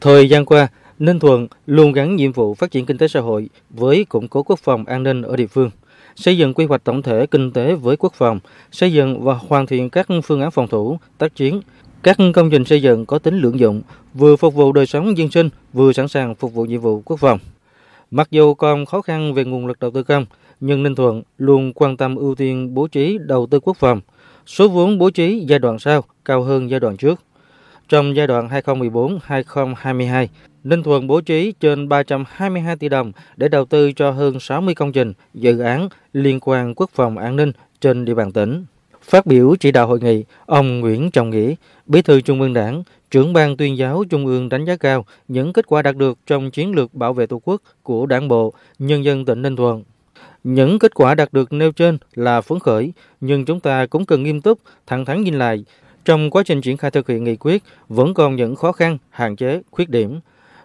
Thời gian qua, Ninh Thuận luôn gắn nhiệm vụ phát triển kinh tế xã hội với củng cố quốc phòng an ninh ở địa phương, xây dựng quy hoạch tổng thể kinh tế với quốc phòng, xây dựng và hoàn thiện các phương án phòng thủ, tác chiến. Các công trình xây dựng có tính lưỡng dụng, vừa phục vụ đời sống dân sinh, vừa sẵn sàng phục vụ nhiệm vụ quốc phòng. Mặc dù còn khó khăn về nguồn lực đầu tư công, nhưng Ninh Thuận luôn quan tâm ưu tiên bố trí đầu tư quốc phòng. Số vốn bố trí giai đoạn sau cao hơn giai đoạn trước. Trong giai đoạn 2014-2022, Ninh Thuận bố trí trên 322 tỷ đồng để đầu tư cho hơn 60 công trình, dự án liên quan quốc phòng an ninh trên địa bàn tỉnh. Phát biểu chỉ đạo hội nghị, ông Nguyễn Trọng Nghĩa, Bí thư Trung ương Đảng, trưởng ban tuyên giáo Trung ương đánh giá cao những kết quả đạt được trong chiến lược bảo vệ Tổ quốc của Đảng bộ, nhân dân tỉnh Ninh Thuận. Những kết quả đạt được nêu trên là phấn khởi, nhưng chúng ta cũng cần nghiêm túc, thẳng thắn nhìn lại. Trong quá trình triển khai thực hiện nghị quyết, vẫn còn những khó khăn, hạn chế, khuyết điểm.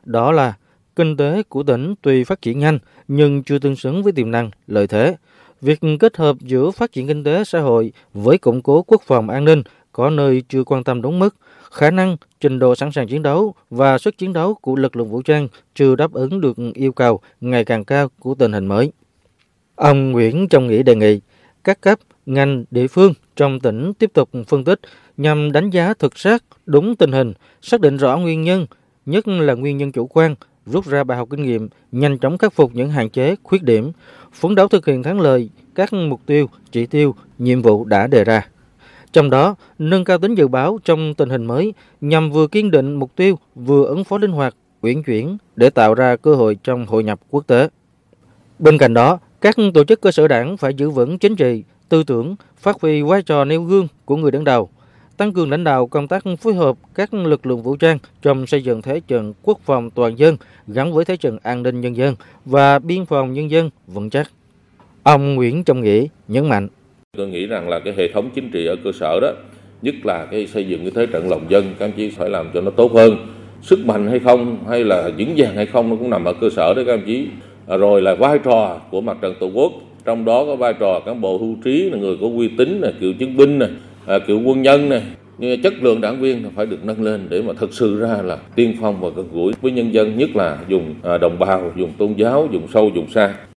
Đó là kinh tế của tỉnh tuy phát triển nhanh nhưng chưa tương xứng với tiềm năng, lợi thế. Việc kết hợp giữa phát triển kinh tế xã hội với củng cố quốc phòng an ninh có nơi chưa quan tâm đúng mức, khả năng, trình độ sẵn sàng chiến đấu và sức chiến đấu của lực lượng vũ trang chưa đáp ứng được yêu cầu ngày càng cao của tình hình mới. Ông Nguyễn Trọng Nghĩa đề nghị các cấp, ngành, địa phương trong tỉnh tiếp tục phân tích nhằm đánh giá thực sát đúng tình hình, xác định rõ nguyên nhân, nhất là nguyên nhân chủ quan, rút ra bài học kinh nghiệm, nhanh chóng khắc phục những hạn chế, khuyết điểm, phấn đấu thực hiện thắng lợi các mục tiêu, chỉ tiêu, nhiệm vụ đã đề ra. Trong đó, nâng cao tính dự báo trong tình hình mới nhằm vừa kiên định mục tiêu, vừa ứng phó linh hoạt, uyển chuyển để tạo ra cơ hội trong hội nhập quốc tế. Bên cạnh đó, các tổ chức cơ sở đảng phải giữ vững chính trị, tư tưởng, phát huy vai trò nêu gương của người đứng đầu, tăng cường lãnh đạo công tác phối hợp các lực lượng vũ trang trong xây dựng thế trận quốc phòng toàn dân gắn với thế trận an ninh nhân dân và biên phòng nhân dân vững chắc. Ông Nguyễn Trọng Nghĩa nhấn mạnh: Tôi nghĩ rằng là cái hệ thống chính trị ở cơ sở đó, nhất là cái xây dựng cái thế trận lòng dân, các anh chị phải làm cho nó tốt hơn. Sức mạnh hay không, hay là vững vàng hay không, nó cũng nằm ở cơ sở đấy các anh chị. Rồi là vai trò của mặt trận Tổ quốc, trong đó có vai trò cán bộ hưu trí, là người có uy tín, là cựu chiến binh này, cựu quân nhân này, nhưng chất lượng đảng viên phải được nâng lên để mà thực sự ra là tiên phong và gần gũi với nhân dân, nhất là vùng đồng bào, vùng tôn giáo, vùng sâu, vùng xa.